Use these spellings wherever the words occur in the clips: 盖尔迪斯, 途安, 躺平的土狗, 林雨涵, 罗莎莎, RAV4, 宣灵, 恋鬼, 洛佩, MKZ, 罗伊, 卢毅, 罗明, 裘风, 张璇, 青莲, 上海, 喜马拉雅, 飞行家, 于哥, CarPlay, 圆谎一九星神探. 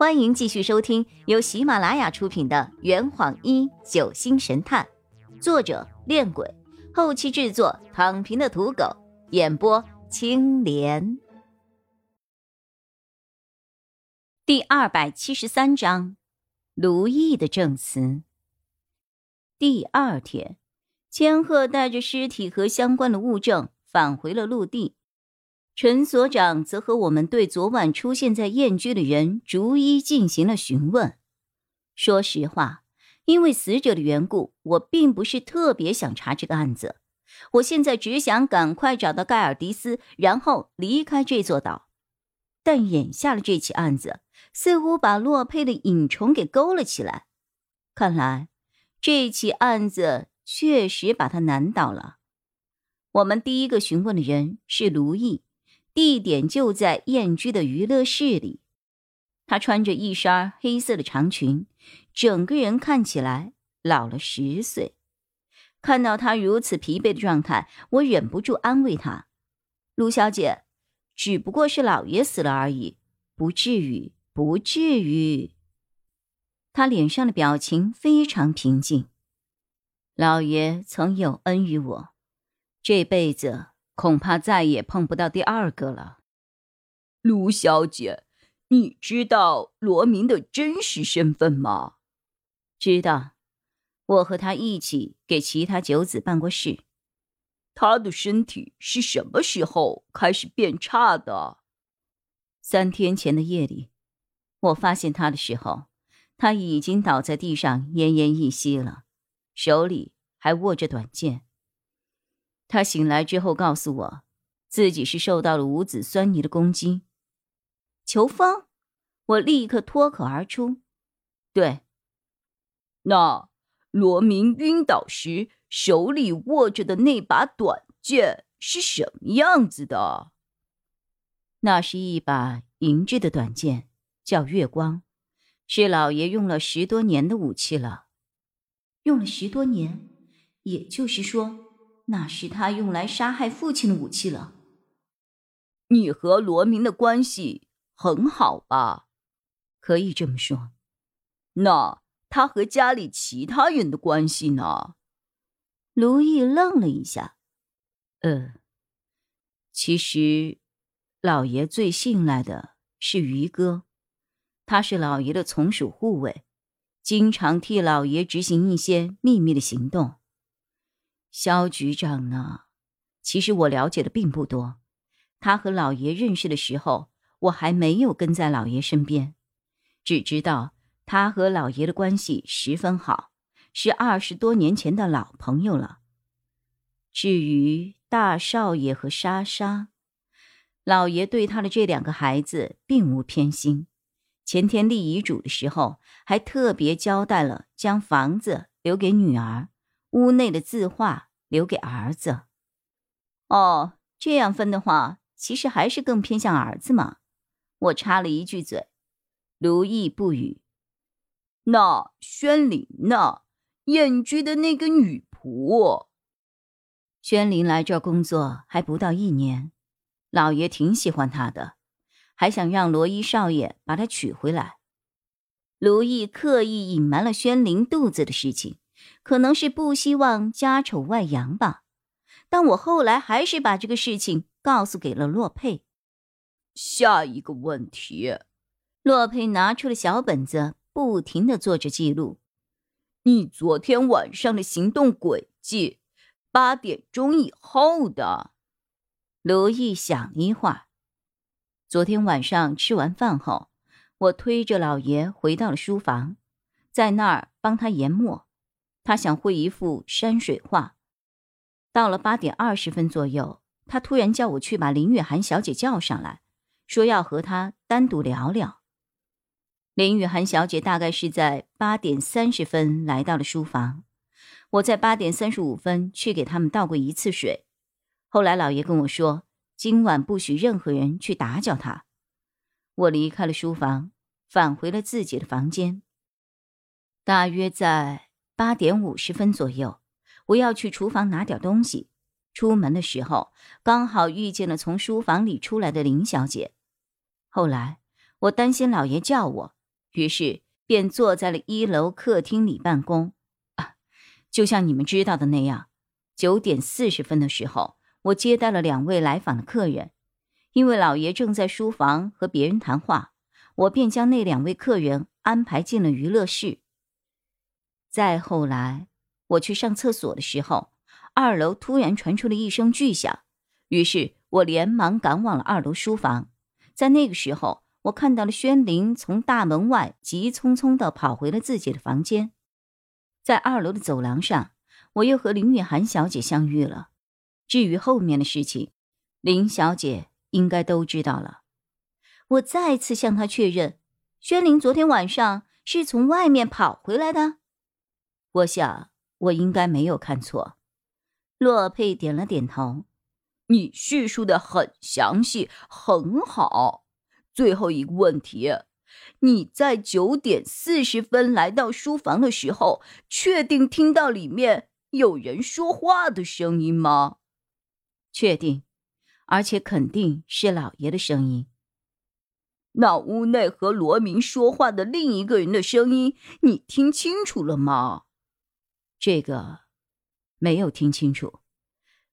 欢迎继续收听由喜马拉雅出品的《圆谎一九星神探》，作者恋鬼，后期制作躺平的土狗，演播青莲。第273章，卢毅的证词。第二天，千鹤带着尸体和相关的物证返回了陆地，陈所长则和我们对昨晚出现在燕居的人逐一进行了询问。说实话，因为死者的缘故，我并不是特别想查这个案子，我现在只想赶快找到盖尔迪斯，然后离开这座岛。但眼下的这起案子似乎把洛佩的影虫给勾了起来，看来这起案子确实把他难倒了。我们第一个询问的人是卢毅，地点就在燕居的娱乐室里。他穿着一身黑色的长裙，整个人看起来老了10岁。看到他如此疲惫的状态，我忍不住安慰他：“卢小姐，只不过是老爷死了而已，不至于，不至于。”他脸上的表情非常平静。老爷曾有恩于我，这辈子恐怕再也碰不到第二个了。卢小姐，你知道罗明的真实身份吗？知道，我和他一起给其他9子办过事。他的身体是什么时候开始变差的？3天前的夜里，我发现他的时候，他已经倒在地上奄奄一息了，手里还握着短剑。他醒来之后告诉我，自己是受到了5子酸泥的攻击。裘风，我立刻脱口而出。对。那罗明晕倒时手里握着的那把短剑是什么样子的？那是一把银质的短剑，叫月光，是老爷用了10多年的武器了。用了10多年，也就是说那是他用来杀害父亲的武器了。你和罗明的关系很好吧？可以这么说。那他和家里其他人的关系呢？卢毅愣了一下。其实老爷最信赖的是于哥，他是老爷的从属护卫，经常替老爷执行一些秘密的行动。肖局长呢？其实我了解的并不多，他和老爷认识的时候，我还没有跟在老爷身边，只知道他和老爷的关系十分好，是20多年前的老朋友了。至于大少爷和莎莎，老爷对他的这2个孩子并无偏心，前天立遗嘱的时候，还特别交代了将房子留给女儿，屋内的字画留给儿子。哦，这样分的话，其实还是更偏向儿子嘛。我插了一句嘴。卢毅不语。那宣灵呢？燕居的那个女仆。宣灵来这儿工作还不到1年，老爷挺喜欢她的，还想让罗伊少爷把她娶回来。卢毅刻意隐瞒了宣灵肚子的事情，可能是不希望家丑外扬吧，但我后来还是把这个事情告诉给了洛佩。下一个问题。洛佩拿出了小本子，不停地做着记录。你昨天晚上的行动轨迹，8点钟以后的。卢毅想了一会儿。昨天晚上吃完饭后，我推着老爷回到了书房，在那儿帮他研墨。他想绘一幅山水画。到了8点20分左右，他突然叫我去把林雨涵小姐叫上来，说要和她单独聊聊。林雨涵小姐大概是在8点30分来到了书房，我在8点35分去给他们倒过一次水。后来老爷跟我说，今晚不许任何人去打搅她。我离开了书房，返回了自己的房间。大约在8点50分左右，我要去厨房拿点东西，出门的时候刚好遇见了从书房里出来的林小姐。后来我担心老爷叫我，于是便坐在了1楼客厅里办公。就像你们知道的那样，9点40分的时候，我接待了2位来访的客人。因为老爷正在书房和别人谈话，我便将那2位客人安排进了娱乐室。再后来，我去上厕所的时候，2楼突然传出了一声巨响，于是我连忙赶往了2楼书房。在那个时候，我看到了宣林从大门外急匆匆地跑回了自己的房间。在2楼的走廊上，我又和林雨涵小姐相遇了。至于后面的事情，林小姐应该都知道了。我再次向她确认，宣林昨天晚上是从外面跑回来的。我想我应该没有看错。洛佩点了点头。你叙述的很详细，很好。最后一个问题，你在9点40分来到书房的时候，确定听到里面有人说话的声音吗？确定，而且肯定是老爷的声音。那屋内和罗明说话的另一个人的声音，你听清楚了吗？这个没有听清楚。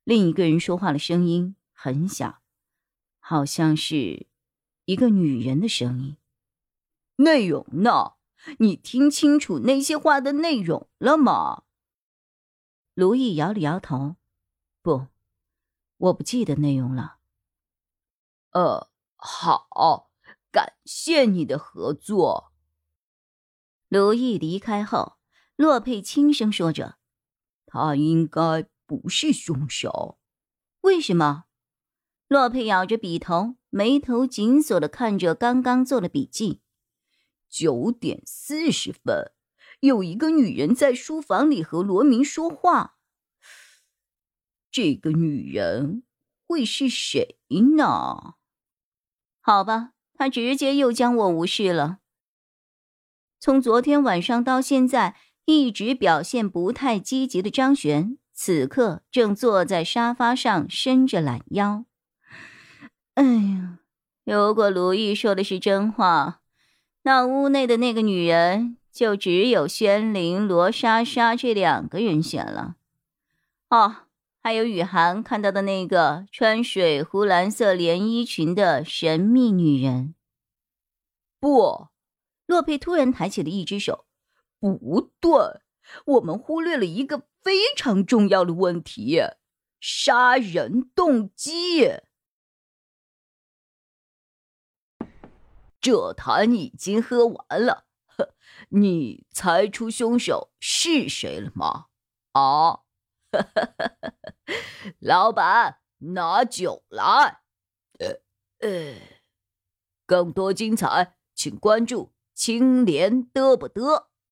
另一个人说话的声音很小，好像是一个女人的声音。内容呢？你听清楚那些话的内容了吗？卢毅摇了摇头，不，我不记得内容了。好，感谢你的合作。卢毅离开后，洛佩轻声说着，他应该不是凶手。为什么？洛佩咬着笔头，眉头紧锁地看着刚刚做的笔记。9点40分，有一个女人在书房里和罗明说话。这个女人会是谁呢？好吧，她直接又将我无视了。从昨天晚上到现在，一直表现不太积极的张璇，此刻正坐在沙发上伸着懒腰。哎呀，如果卢毅说的是真话，那屋内的那个女人就只有宣灵、罗莎莎这2个人选了。还有雨涵看到的那个穿水壶蓝色连衣裙的神秘女人。不，洛佩突然抬起了一只手，不对，我们忽略了一个非常重要的问题，杀人动机。这坛已经喝完了，你猜出凶手是谁了吗？老板，拿酒来。更多精彩，请关注青莲嘚不嘚。